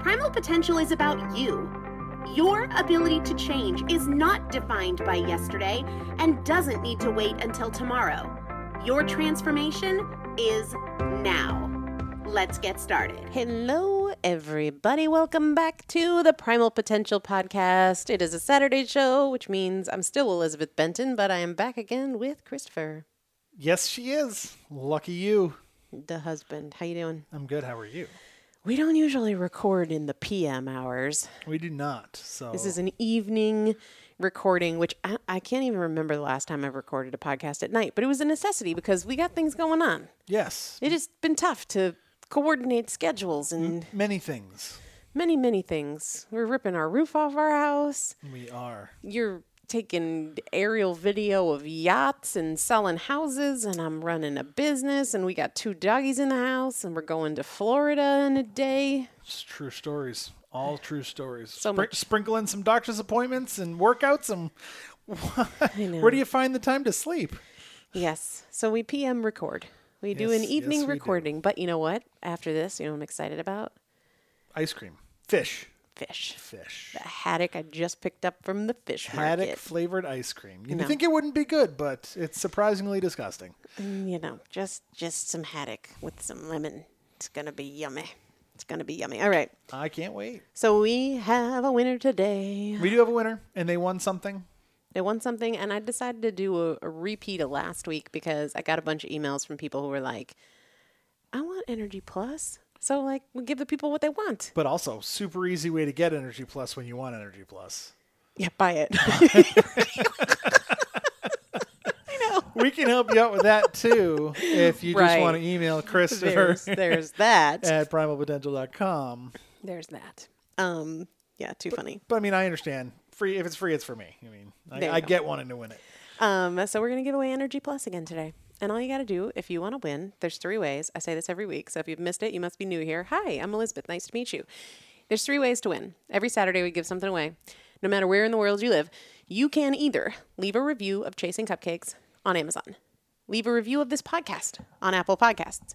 Primal Potential is about you. Your ability to change is not defined by yesterday and doesn't need to wait until tomorrow. Your transformation is now. Let's get started. Hello, everybody. Welcome back to the Primal Potential podcast. It is a Saturday show, which means I'm still Elizabeth Benton, but I am back again with Christopher. Yes, she is. Lucky you. The husband. How you doing? I'm good. How are you? We don't usually record in the PM hours. We do not. So this is an evening recording, which I can't even remember the last time I recorded a podcast at night, but it was a necessity because we got things going on. Yes. It has been tough to coordinate schedules and many things. Many, many things. We're ripping our roof off our house. We are. You're taking aerial video of yachts and selling houses, and I'm running a business, and we got 2 doggies in the house, and we're going to Florida in a day. It's true stories. All true stories. So sprinkle in some doctor's appointments and workouts, and where do you find the time to sleep? Yes. So we PM record. We do an evening recording. But you know what? After this, you know what I'm excited about? Ice cream. Fish. The haddock I just picked up from the fish market. Haddock flavored ice cream. You'd think it wouldn't be good, but it's surprisingly disgusting. You know, just some haddock with some lemon. It's going to be yummy. All right. I can't wait. So we have a winner today. We do have a winner, and they won something. And I decided to do a repeat of last week because I got a bunch of emails from people who were like, I want Energy Plus. So, like, we give the people what they want. But also, super easy way to get Energy Plus when you want Energy Plus. Yeah, buy it. I know. We can help you out with that, too, if you just want to email Christopher. There's that. At primalpotential.com. There's that. Yeah, too funny. But, I mean, I understand. Free. If it's free, it's for me. I mean, I get wanting to win it. So, we're going to give away Energy Plus again today. And all you got to do, if you want to win, there's 3 ways. I say this every week, so if you've missed it, you must be new here. Hi, I'm Elizabeth. Nice to meet you. There's 3 ways to win. Every Saturday, we give something away. No matter where in the world you live, you can either leave a review of Chasing Cupcakes on Amazon, leave a review of this podcast on Apple Podcasts,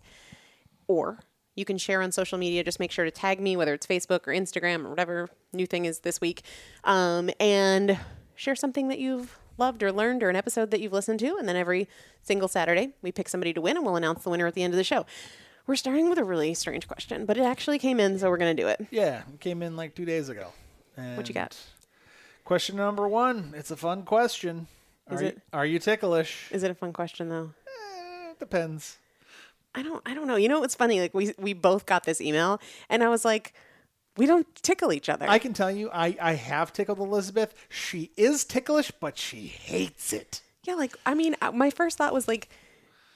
or you can share on social media. Just make sure to tag me, whether it's Facebook or Instagram or whatever new thing is this week, and share something that you've loved or learned or an episode that you've listened to. And then every single Saturday we pick somebody to win, and we'll announce the winner at the end of the show. We're starting with a really strange question, but it actually came in, so we're going to do it. Yeah, it came in like 2 days ago. And what you got? Question number 1. It's a fun question. Are you ticklish? Is it a fun question though? It depends. I don't know. You know what's funny? Like we both got this email and I was like, we don't tickle each other. I can tell you, I have tickled Elizabeth. She is ticklish, but she hates it. Yeah, like, I mean, my first thought was, like,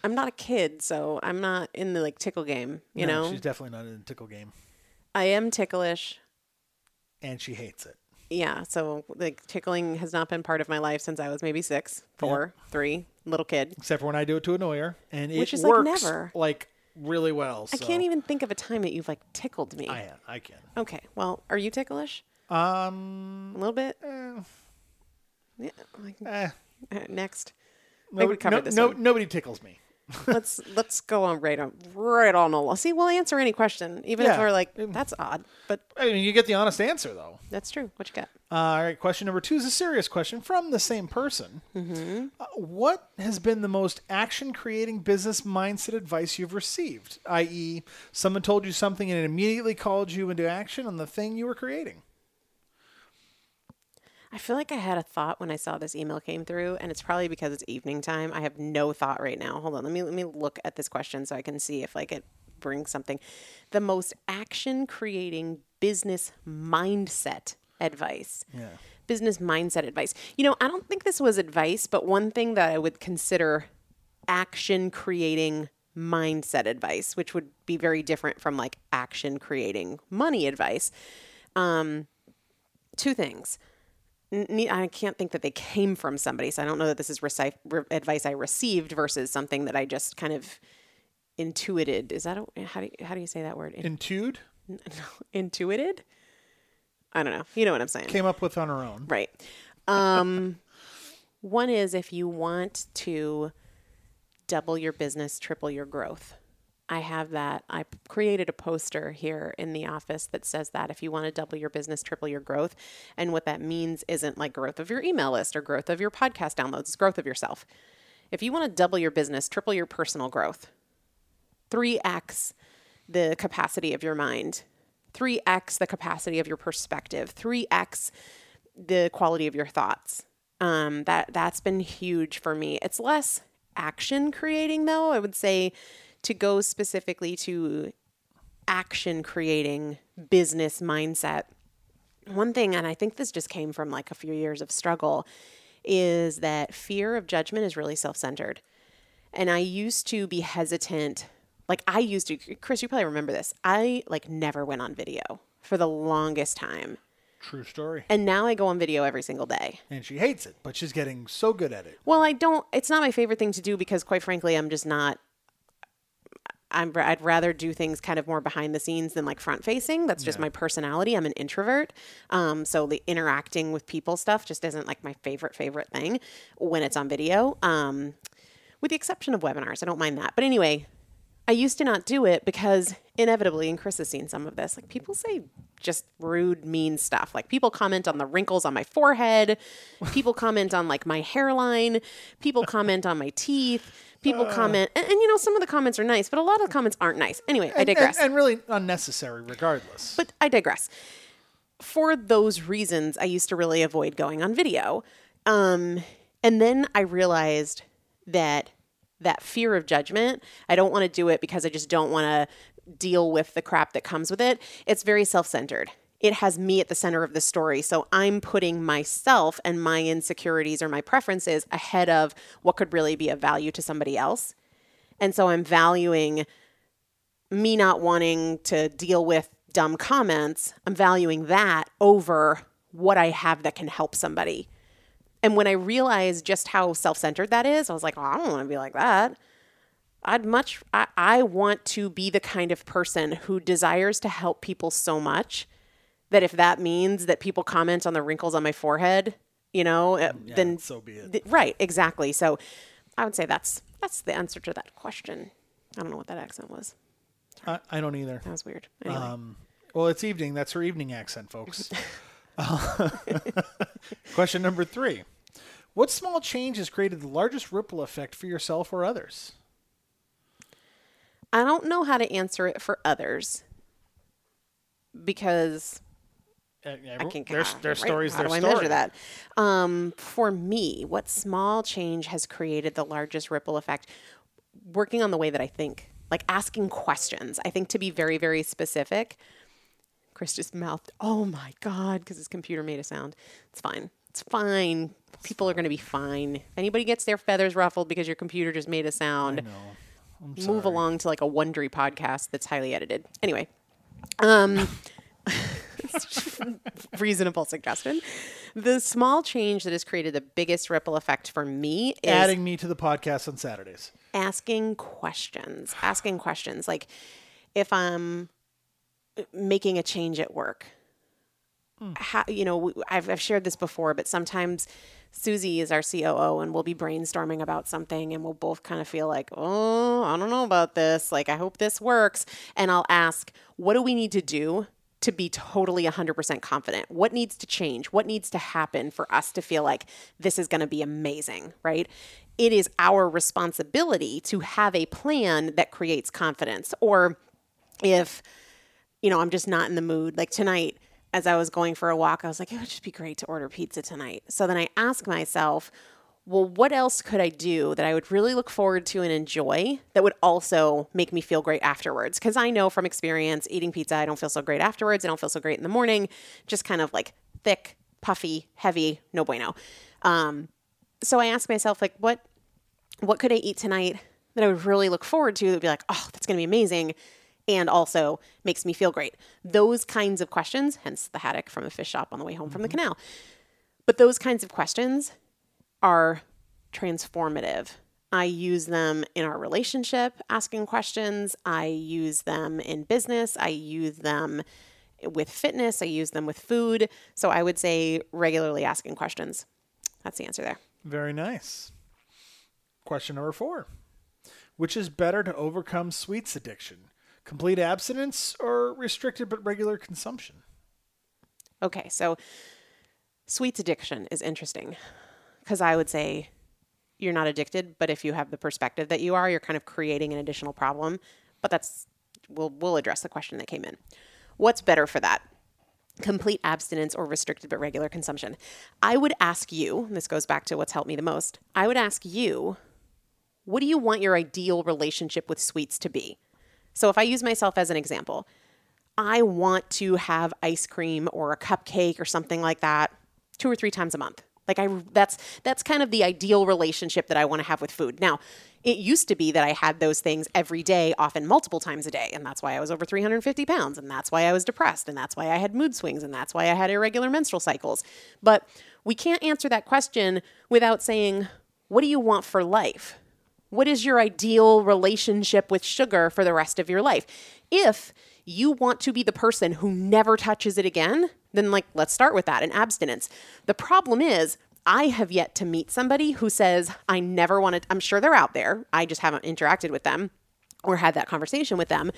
I'm not a kid, so I'm not in the, like, tickle game, you know? She's definitely not in the tickle game. I am ticklish. And she hates it. Yeah, so, like, tickling has not been part of my life since I was maybe 6, 4, 3, little kid. Except for when I do it to annoy her. And which it works, like, never. Like, really well. So. I can't even think of a time that you've like tickled me. I can. Okay. Well, are you ticklish? A little bit. Yeah. Like, next. Nobody tickles me. Let's go on right on along. See, we'll answer any question, even if we're like that's odd. But I mean, you get the honest answer though. That's true. What you got? All right. Question number 2 is a serious question from the same person. Mm-hmm. What has been the most action-creating business mindset advice you've received? I.e., someone told you something and it immediately called you into action on the thing you were creating. I feel like I had a thought when I saw this email came through, and it's probably because it's evening time. I have no thought right now. Hold on. Let me look at this question so I can see if like it brings something. The most action-creating business mindset advice. Yeah. Business mindset advice. You know, I don't think this was advice, but one thing that I would consider action creating mindset advice, which would be very different from like action creating money advice. 2 things. I can't think that they came from somebody, so I don't know that this is advice I received versus something that I just kind of intuited. Is that how do you say that word? Intuit? No, intuited? I don't know. You know what I'm saying. Came up with on her own. Right. One is if you want to double your business, triple your growth. I have that. I created a poster here in the office that says that if you want to double your business, triple your growth. And what that means isn't like growth of your email list or growth of your podcast downloads. It's growth of yourself. If you want to double your business, triple your personal growth. 3x the capacity of your mind. 3x the capacity of your perspective, 3x the quality of your thoughts. That's been huge for me. It's less action creating though. I would say to go specifically to action creating business mindset, one thing, and I think this just came from like a few years of struggle, is that fear of judgment is really self-centered. And I used to be hesitant. Like I used to, Chris, you probably remember this. I like never went on video for the longest time. True story. And now I go on video every single day. And she hates it, but she's getting so good at it. Well, it's not my favorite thing to do because quite frankly, I'm just not, I'd rather do things kind of more behind the scenes than like front facing. That's just my personality. I'm an introvert. So the interacting with people stuff just isn't like my favorite thing when it's on video. With the exception of webinars. I don't mind that. But anyway, I used to not do it because inevitably, and Chris has seen some of this, like people say just rude, mean stuff. Like people comment on the wrinkles on my forehead. People comment on like my hairline. People comment on my teeth. People comment, and you know, some of the comments are nice, but a lot of the comments aren't nice. Anyway, I digress. And really unnecessary regardless. But I digress. For those reasons, I used to really avoid going on video. And then I realized that fear of judgment, I don't want to do it because I just don't want to deal with the crap that comes with it. It's very self-centered. It has me at the center of the story. So I'm putting myself and my insecurities or my preferences ahead of what could really be of value to somebody else. And so I'm valuing me not wanting to deal with dumb comments. I'm valuing that over what I have that can help somebody. And when I realized just how self-centered that is, I was like, oh, I don't want to be like that. I want to be the kind of person who desires to help people so much that if that means that people comment on the wrinkles on my forehead, you know, then so be it. Right. Exactly. So I would say that's the answer to that question. I don't know what that accent was. I don't either. That was weird. Anyway. Well, it's evening. That's her evening accent, folks. Question number 3. What small change has created the largest ripple effect for yourself or others? I don't know how to answer it for others because I can kind of their stories. How do I measure that? For me, what small change has created the largest ripple effect? Working on the way that I think, like asking questions. I think to be very, very specific. Chris just mouthed, "Oh my God," because his computer made a sound. It's fine. It's fine. People are going to be fine. If anybody gets their feathers ruffled because your computer just made a sound, move along to like a Wondery podcast that's highly edited. Anyway, reasonable suggestion. The small change that has created the biggest ripple effect for me is adding me to the podcast on Saturdays. Asking questions. Like if I'm making a change at work. How, you know, I've shared this before, but sometimes Susie is our COO and we'll be brainstorming about something and we'll both kind of feel like, oh, I don't know about this. Like, I hope this works. And I'll ask, what do we need to do to be totally 100% confident? What needs to change? What needs to happen for us to feel like this is going to be amazing, right? It is our responsibility to have a plan that creates confidence. Or if, you know, I'm just not in the mood, like tonight, as I was going for a walk, I was like, it would just be great to order pizza tonight. So then I ask myself, well, what else could I do that I would really look forward to and enjoy that would also make me feel great afterwards? Because I know from experience, eating pizza, I don't feel so great afterwards. I don't feel so great in the morning. Just kind of like thick, puffy, heavy, no bueno. So I ask myself, like, what could I eat tonight that I would really look forward to that would be like, oh, that's going to be amazing, and also makes me feel great? Those kinds of questions, hence the haddock from the fish shop on the way home from the canal. But those kinds of questions are transformative. I use them in our relationship, asking questions. I use them in business. I use them with fitness. I use them with food. So I would say regularly asking questions. That's the answer there. Very nice. Question number 4. Which is better to overcome sweets addiction? Complete abstinence or restricted but regular consumption? Okay, so sweets addiction is interesting because I would say you're not addicted, but if you have the perspective that you are, you're kind of creating an additional problem. But we'll address the question that came in. What's better for that? Complete abstinence or restricted but regular consumption? I would ask you, and this goes back to what's helped me the most, I would ask you, what do you want your ideal relationship with sweets to be? So if I use myself as an example, I want to have ice cream or a cupcake or something like that 2 or 3 times a month. Like that's kind of the ideal relationship that I want to have with food. Now, it used to be that I had those things every day, often multiple times a day. And that's why I was over 350 pounds. And that's why I was depressed. And that's why I had mood swings. And that's why I had irregular menstrual cycles. But we can't answer that question without saying, what do you want for life? What is your ideal relationship with sugar for the rest of your life? If you want to be the person who never touches it again, then let's start with that, an abstinence. The problem is I have yet to meet somebody who says, I never want to, I'm sure they're out there. I just haven't interacted with them or had that conversation with them.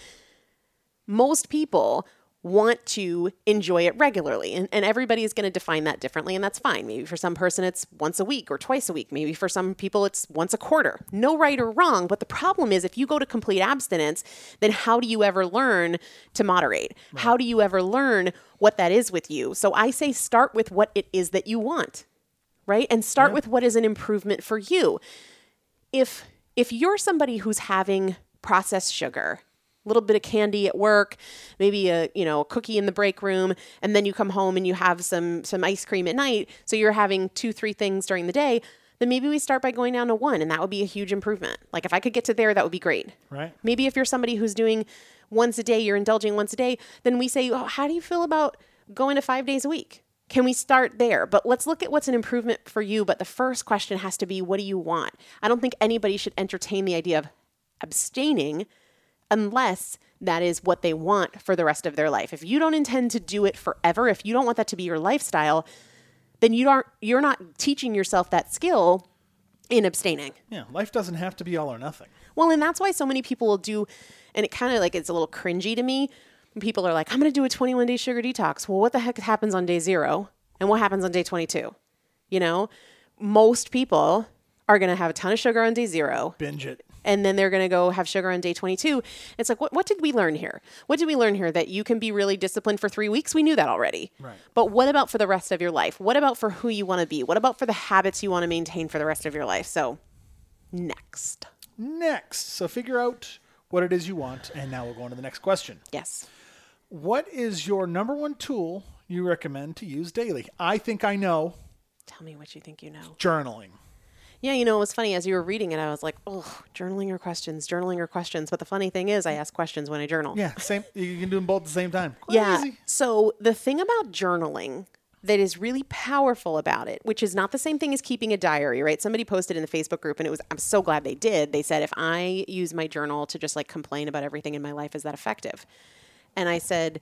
Most people want to enjoy it regularly, and everybody is going to define that differently, and that's fine. Maybe for some person it's once a week or twice a week. Maybe for some people it's once a quarter. No right or wrong, but the problem is if you go to complete abstinence, then how do you ever learn to moderate? Right. How do you ever learn what that is with you? So I say start with what it is that you want, right? And start with what is an improvement for you. If you're somebody who's having processed sugar, little bit of candy at work, maybe a cookie in the break room, and then you come home and you have some ice cream at night, so you're having 2-3 things during the day, then maybe we start by going down to 1, and that would be a huge improvement. If I could get to there, that would be great. Right. Maybe if you're somebody who's doing once a day, you're indulging once a day, then we say, oh, how do you feel about going to 5 days a week? Can we start there? But let's look at what's an improvement for you. But the first question has to be, what do you want? I don't think anybody should entertain the idea of abstaining unless that is what they want for the rest of their life. If you don't intend to do it forever, if you don't want that to be your lifestyle, then you're not teaching yourself that skill in abstaining. Yeah, life doesn't have to be all or nothing. Well, and that's why so many people will do, and it kind of it's a little cringy to me, when people are like, I'm going to do a 21-day sugar detox. Well, what the heck happens on day 0 and what happens on day 22? Most people are going to have a ton of sugar on day 0. Binge it. And then they're going to go have sugar on day 22. It's what did we learn here? What did we learn here? That you can be really disciplined for 3 weeks? We knew that already. Right. But what about for the rest of your life? What about for who you want to be? What about for the habits you want to maintain for the rest of your life? So next. So figure out what it is you want. And now we'll go on to the next question. Yes. What is your number one tool you recommend to use daily? I think I know. Tell me what you think you know. Journaling. Yeah, it was funny. As you were reading it, I was like, oh, journaling your questions. But the funny thing is I ask questions when I journal. Yeah, same. You can do them both at the same time. Quite easy. So the thing about journaling that is really powerful about it, which is not the same thing as keeping a diary, right? Somebody posted in the Facebook group, and I'm so glad they did. They said, if I use my journal to just complain about everything in my life, is that effective? And I said,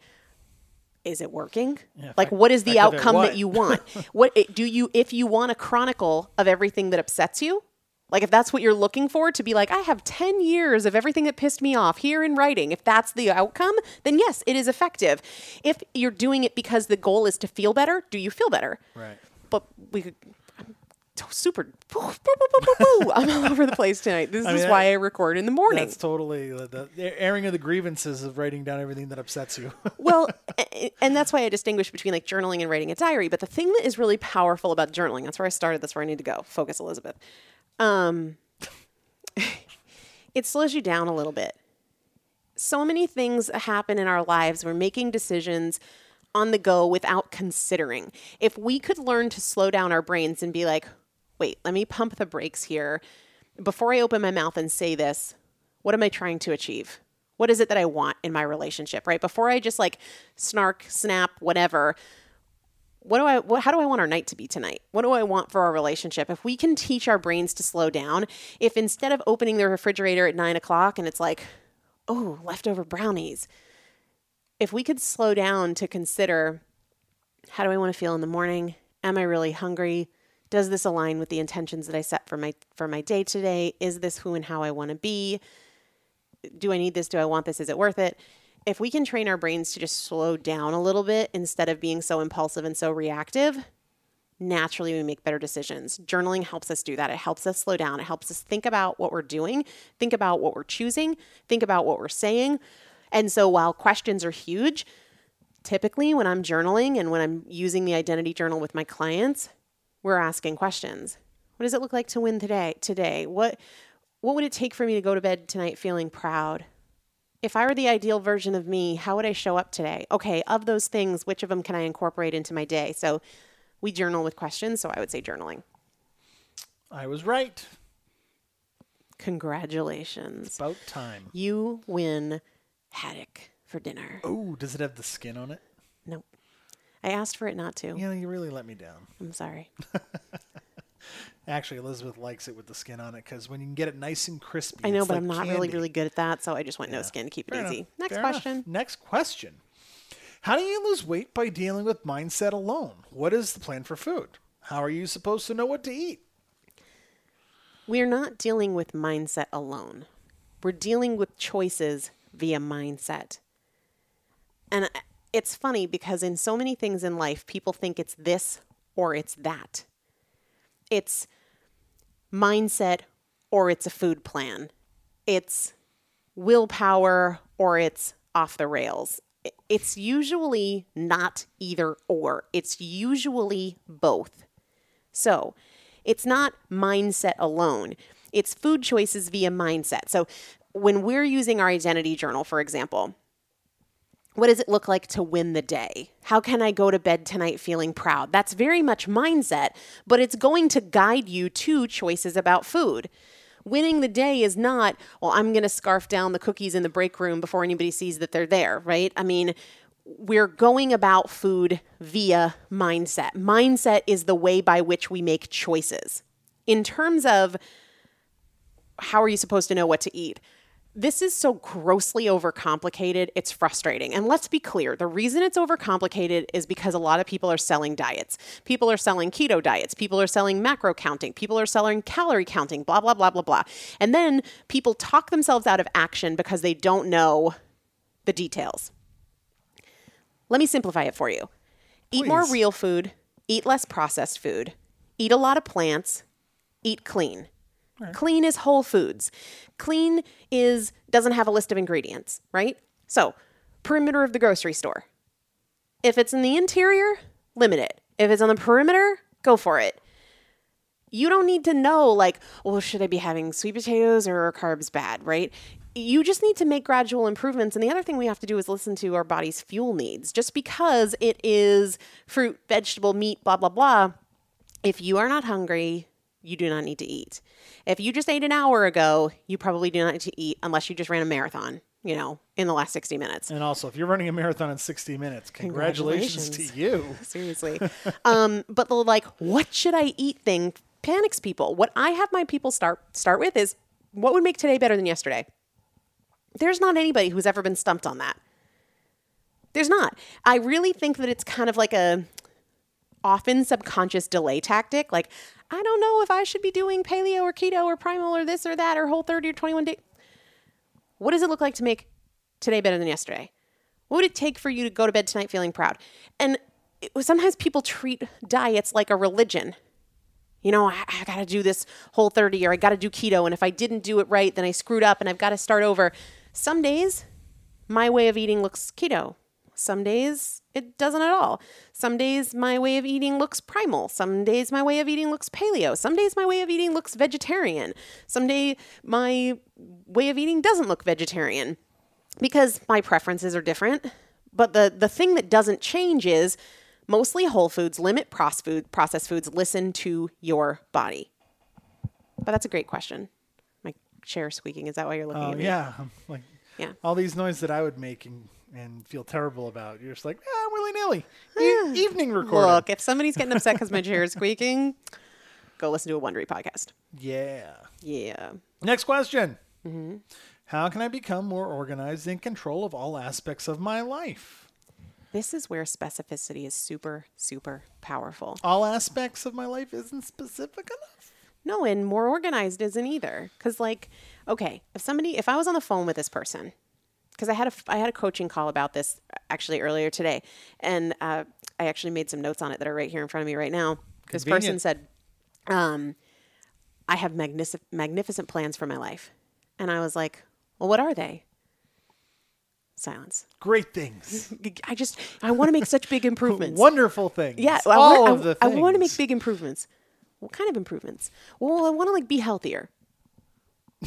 is it working? Yeah, what is the outcome that you want? If you want a chronicle of everything that upsets you, if that's what you're looking for, to be I have 10 years of everything that pissed me off here in writing. If that's the outcome, then yes, it is effective. If you're doing it because the goal is to feel better, do you feel better? Right. But I'm all over the place tonight. This is why I record in the morning. That's totally the airing of the grievances of writing down everything that upsets you. Well, and that's why I distinguish between journaling and writing a diary. But the thing that is really powerful about journaling, that's where I started, that's where I need to go. Focus, Elizabeth. It slows you down a little bit. So many things happen in our lives. We're making decisions on the go without considering. If we could learn to slow down our brains and be wait, let me pump the brakes here. Before I open my mouth and say this, what am I trying to achieve? What is it that I want in my relationship, right? Before I just snark, snap, whatever, how do I want our night to be tonight? What do I want for our relationship? If we can teach our brains to slow down, if instead of opening the refrigerator at 9:00 and it's leftover brownies, if we could slow down to consider, how do I want to feel in the morning? Am I really hungry? Does this align with the intentions that I set for my day today? Is this who and how I want to be? Do I need this? Do I want this? Is it worth it? If we can train our brains to just slow down a little bit instead of being so impulsive and so reactive, naturally we make better decisions. Journaling helps us do that. It helps us slow down. It helps us think about what we're doing, think about what we're choosing, think about what we're saying. And so while questions are huge, typically when I'm journaling and when I'm using the identity journal with my clients, we're asking questions. What does it look like to win today? What would it take for me to go to bed tonight feeling proud? if I were the ideal version of me, how would I show up today? Okay, of those things, which of them can I incorporate into my day? So we journal with questions, so I would say journaling. I was right. Congratulations. It's about time. You win haddock for dinner. Oh, does it have the skin on it? Nope. I asked for it not to. Yeah, you really let me down. I'm sorry. Actually, Elizabeth likes it with the skin on it because when you can get it nice and crispy. I know, but like I'm not candy. Really good at that, so I just went no skin to keep it easy. Next question. Next question. How do you lose weight by dealing with mindset alone? What is the plan for food? How are you supposed to know what to eat? We're not dealing with mindset alone. We're dealing with choices via mindset. And it's funny because in so many things in life, people think it's this or it's that. It's mindset or it's a food plan. It's willpower or it's off the rails. It's usually not either or. It's usually both. So it's not mindset alone. It's food choices via mindset. So when we're using our identity journal, for example, what does it look like to win the day? How can I go to bed tonight feeling proud? That's very much mindset, but it's going to guide you to choices about food. Winning the day is not, well, I'm going to scarf down the cookies in the break room before anybody sees that they're there, right? I mean, we're going about food via mindset. Mindset is the way by which we make choices. In terms of how are you supposed to know what to eat? This is so grossly overcomplicated, it's frustrating. And let's be clear, the reason it's overcomplicated is because a lot of people are selling diets. People are selling keto diets. People are selling macro counting. People are selling calorie counting, blah, blah, blah, blah, blah. And then people talk themselves out of action because they don't know the details. Let me simplify it for you. Please. Eat more real food. Eat less processed food. Eat a lot of plants. Eat clean. Right. Clean is whole foods. Clean is doesn't have a list of ingredients, right? So, perimeter of the grocery store. If it's in the interior, limit it. If it's on the perimeter, go for it. You don't need to know like, well, should I be having sweet potatoes or are carbs bad, right? You just need to make gradual improvements. And the other thing we have to do is listen to our body's fuel needs. Just because it is fruit, vegetable, meat, blah, blah, blah, if you are not hungry, you do not need to eat. If you just ate an hour ago, you probably do not need to eat unless you just ran a marathon, you know, in the last 60 minutes. And also, if you're running a marathon in 60 minutes, congratulations to you. Seriously. But the like, what should I eat thing panics people. What I have my people start with is, what would make today better than yesterday? There's not anybody who's ever been stumped on that. There's not. I really think that it's kind of like a often subconscious delay tactic. Like, I don't know if I should be doing paleo or keto or primal or this or that or Whole30 or 21 Day. What does it look like to make today better than yesterday? What would it take for you to go to bed tonight feeling proud? And sometimes people treat diets like a religion. You know, I got to do this Whole30 or I got to do keto. And if I didn't do it right, then I screwed up and I've got to start over. Some days my way of eating looks keto. Some days it doesn't at all. Some days my way of eating looks primal. Some days my way of eating looks paleo. Some days my way of eating looks vegetarian. Some day my way of eating doesn't look vegetarian because my preferences are different. But the thing that doesn't change is mostly whole foods, limit processed foods, listen to your body. But that's a great question. My chair squeaking. Is that why you're looking at me? Yeah. Like, yeah. All these noises that I would make and feel terrible about. You're just like, willy-nilly. Evening recording. Look, if somebody's getting upset because my chair is squeaking, go listen to a Wondery podcast. Yeah. Yeah. Next question. Mm-hmm. How can I become more organized and in control of all aspects of my life? This is where specificity is super, super powerful. All aspects of my life isn't specific enough? No, and more organized isn't either. Because like, okay, if I was on the phone with this person, because I had a coaching call about this actually earlier today. And I actually made some notes on it that are right here in front of me right now. Convenient. This person said, I have magnificent plans for my life. And I was like, well, what are they? Silence. Great things. I want to make such big improvements. Wonderful things. Yeah. I want to make big improvements. What kind of improvements? Well, I want to like be healthier.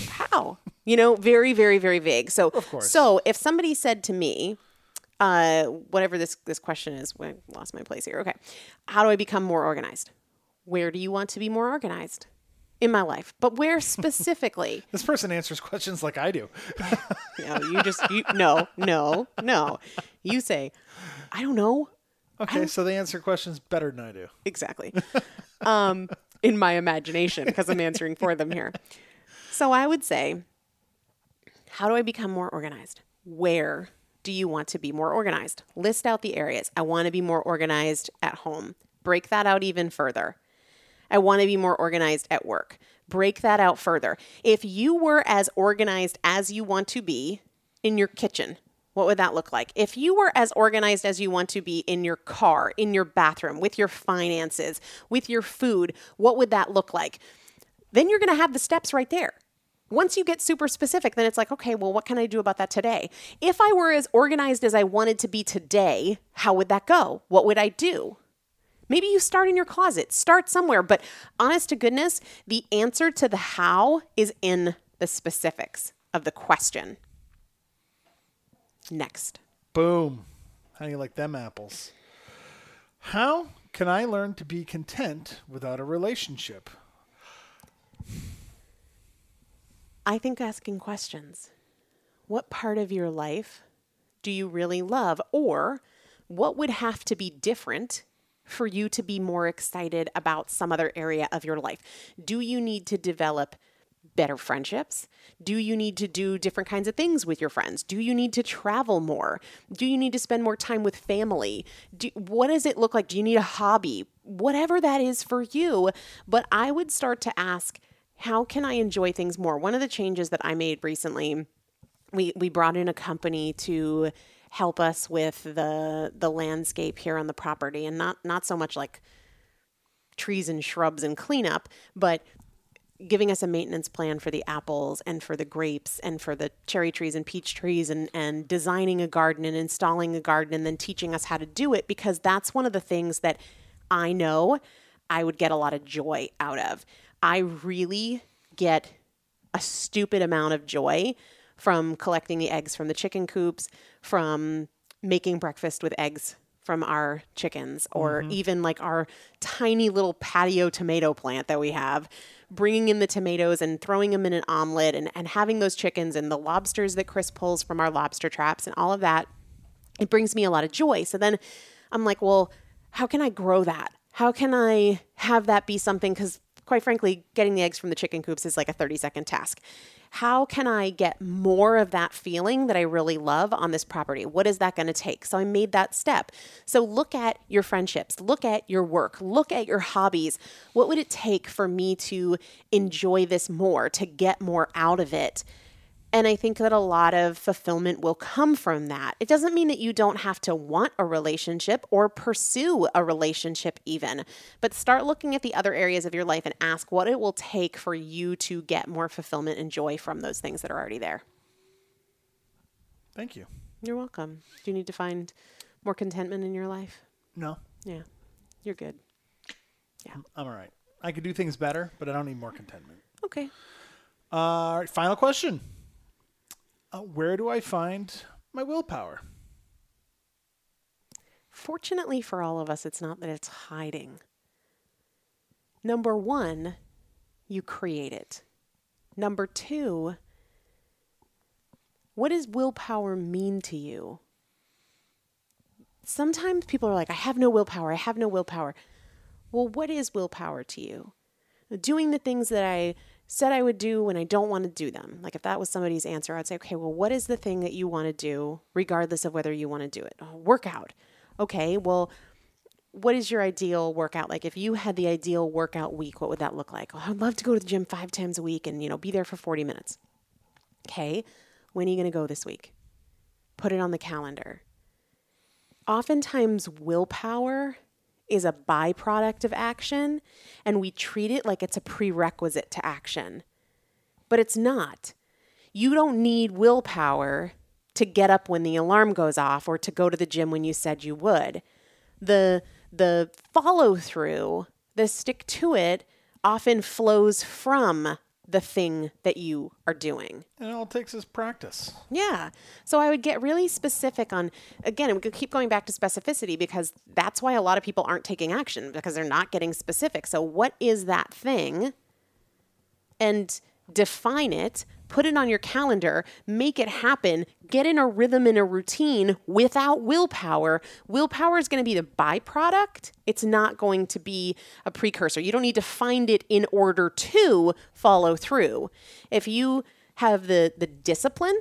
how? You know, very, very, very vague. So, of course. So if somebody said to me, whatever this question is, I lost my place here. Okay. How do I become more organized? Where do you want to be more organized in my life? But where specifically? This person answers questions like I do. No. You say, I don't know. Okay, so they answer questions better than I do. Exactly. In my imagination, because I'm answering for them here. So I would say, how do I become more organized? Where do you want to be more organized? List out the areas. I want to be more organized at home. Break that out even further. I want to be more organized at work. Break that out further. If you were as organized as you want to be in your kitchen, what would that look like? If you were as organized as you want to be in your car, in your bathroom, with your finances, with your food, what would that look like? Then you're going to have the steps right there. Once you get super specific, then it's like, okay, well, what can I do about that today? If I were as organized as I wanted to be today, how would that go? What would I do? Maybe you start in your closet, start somewhere, but honest to goodness, the answer to the how is in the specifics of the question. Next. Boom. How do you like them apples? How can I learn to be content without a relationship? I think asking questions. What part of your life do you really love? Or what would have to be different for you to be more excited about some other area of your life? Do you need to develop better friendships? Do you need to do different kinds of things with your friends? Do you need to travel more? Do you need to spend more time with family? What does it look like? Do you need a hobby? Whatever that is for you. But I would start to ask, how can I enjoy things more? One of the changes that I made recently, we brought in a company to help us with the landscape here on the property, and not so much like trees and shrubs and cleanup, but giving us a maintenance plan for the apples and for the grapes and for the cherry trees and peach trees and designing a garden and installing a garden and then teaching us how to do it, because that's one of the things that I know I would get a lot of joy out of. I really get a stupid amount of joy from collecting the eggs from the chicken coops, from making breakfast with eggs from our chickens, or even like our tiny little patio tomato plant that we have, bringing in the tomatoes and throwing them in an omelet and having those chickens and the lobsters that Chris pulls from our lobster traps and all of that. It brings me a lot of joy. So then I'm like, well, how can I grow that? How can I have that be something? Because quite frankly, getting the eggs from the chicken coops is like a 30-second task. How can I get more of that feeling that I really love on this property? What is that going to take? So I made that step. So look at your friendships, look at your work, look at your hobbies. What would it take for me to enjoy this more, to get more out of it? And I think that a lot of fulfillment will come from that. It doesn't mean that you don't have to want a relationship or pursue a relationship even, but start looking at the other areas of your life and ask what it will take for you to get more fulfillment and joy from those things that are already there. Thank you. You're welcome. Do you need to find more contentment in your life? No. Yeah. You're good. Yeah. I'm all right. I could do things better, but I don't need more contentment. Okay. All right. Final question. Where do I find my willpower? Fortunately for all of us, it's not that it's hiding. Number one, you create it. Number two, what does willpower mean to you? Sometimes people are like, I have no willpower. I have no willpower. Well, what is willpower to you? Doing the things that I said I would do when I don't want to do them. Like if that was somebody's answer, I'd say, okay, well, what is the thing that you want to do regardless of whether you want to do it? Oh, workout. Okay, well, what is your ideal workout? Like if you had the ideal workout week, what would that look like? Oh, I'd love to go to the gym 5 times a week and, be there for 40 minutes. Okay, when are you going to go this week? Put it on the calendar. Oftentimes willpower is a byproduct of action, and we treat it like it's a prerequisite to action. But it's not. You don't need willpower to get up when the alarm goes off or to go to the gym when you said you would. The follow-through, the stick-to-it, often flows from the thing that you are doing. And all it takes is practice. Yeah. So I would get really specific on, again, we could keep going back to specificity because that's why a lot of people aren't taking action, because they're not getting specific. So what is that thing? And define it, put it on your calendar, make it happen, get in a rhythm and a routine without willpower. Willpower is going to be the byproduct. It's not going to be a precursor. You don't need to find it in order to follow through. If you have the discipline,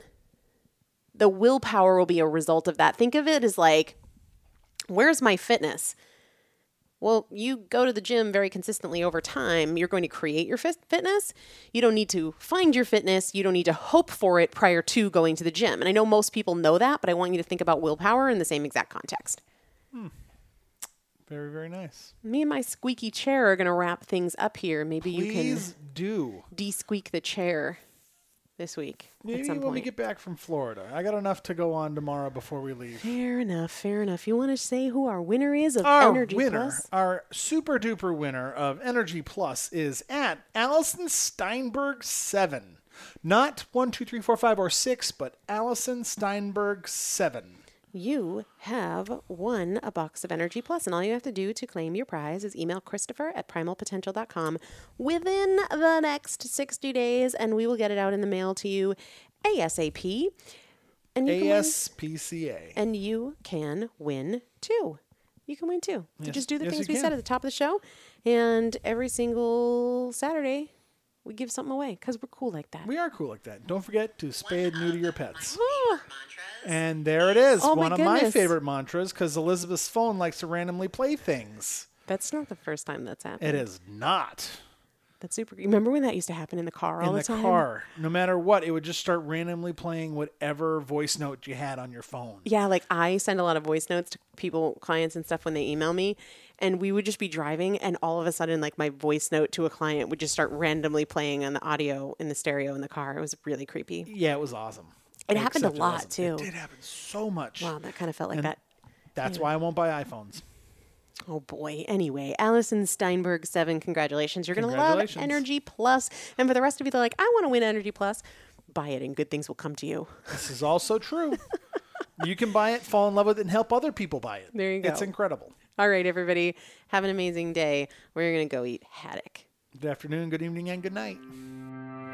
the willpower will be a result of that. Think of it as like, where's my fitness? Well, you go to the gym very consistently over time. You're going to create your fitness. You don't need to find your fitness. You don't need to hope for it prior to going to the gym. And I know most people know that, but I want you to think about willpower in the same exact context. Very, very nice. Me and my squeaky chair are going to wrap things up here. Maybe you can de-squeak the chair this week. Maybe when we get back from Florida. I got enough to go on tomorrow before we leave. Fair enough. Fair enough. You want to say who our winner is of Energy Plus? Our super duper winner of Energy Plus is at Allison Steinberg 7. Not 1, 2, 3, 4, 5, or 6, but Allison Steinberg 7. You have won a box of Energy Plus, and all you have to do to claim your prize is email Christopher@primalpotential.com within the next 60 days, and we will get it out in the mail to you ASAP. And you ASPCA. And you can win, too. You can win, too. Yes. So just do the things we said at the top of the show, and every single Saturday, we give something away because we're cool like that. We are cool like that. Don't forget to spay and neuter your pets. And there it is. One of my favorite mantras, because Elizabeth's phone likes to randomly play things. That's not the first time that's happened. It is not. That's super. Remember when that used to happen in the car all the time? In the car. No matter what, it would just start randomly playing whatever voice note you had on your phone. Yeah, like I send a lot of voice notes to people, clients and stuff when they email me. And we would just be driving and all of a sudden like my voice note to a client would just start randomly playing on the audio in the stereo in the car. It was really creepy. Yeah, it was awesome. It happened a lot too. It did happen so much. Wow, that kind of felt like that. That's why I won't buy iPhones. Oh boy. Anyway, Allison Steinberg 7, congratulations. You're going to love Energy Plus. And for the rest of you that are like, I want to win Energy Plus, buy it and good things will come to you. This is also true. You can buy it, fall in love with it, and help other people buy it. There you go. It's incredible. All right, everybody. Have an amazing day. We're going to go eat haddock. Good afternoon, good evening, and good night.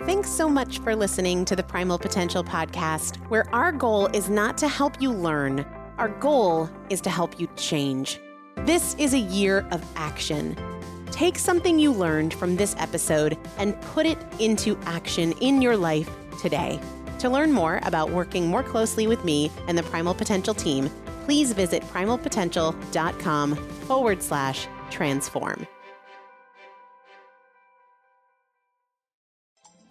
Thanks so much for listening to the Primal Potential Podcast, where our goal is not to help you learn. Our goal is to help you change. This is a year of action. Take something you learned from this episode and put it into action in your life today. To learn more about working more closely with me and the Primal Potential team, please visit primalpotential.com/transform.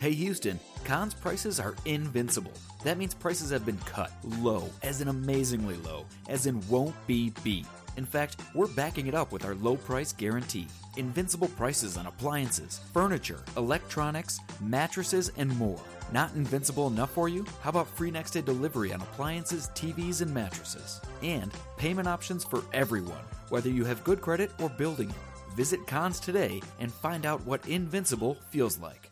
Hey Houston, Conn's prices are invincible. That means prices have been cut low, as in amazingly low, as in won't be beat. In fact, we're backing it up with our low price guarantee. Invincible prices on appliances, furniture, electronics, mattresses, and more. Not invincible enough for you? How about free next day delivery on appliances, TVs, and mattresses? And payment options for everyone, whether you have good credit or building it. Visit Conn's today and find out what invincible feels like.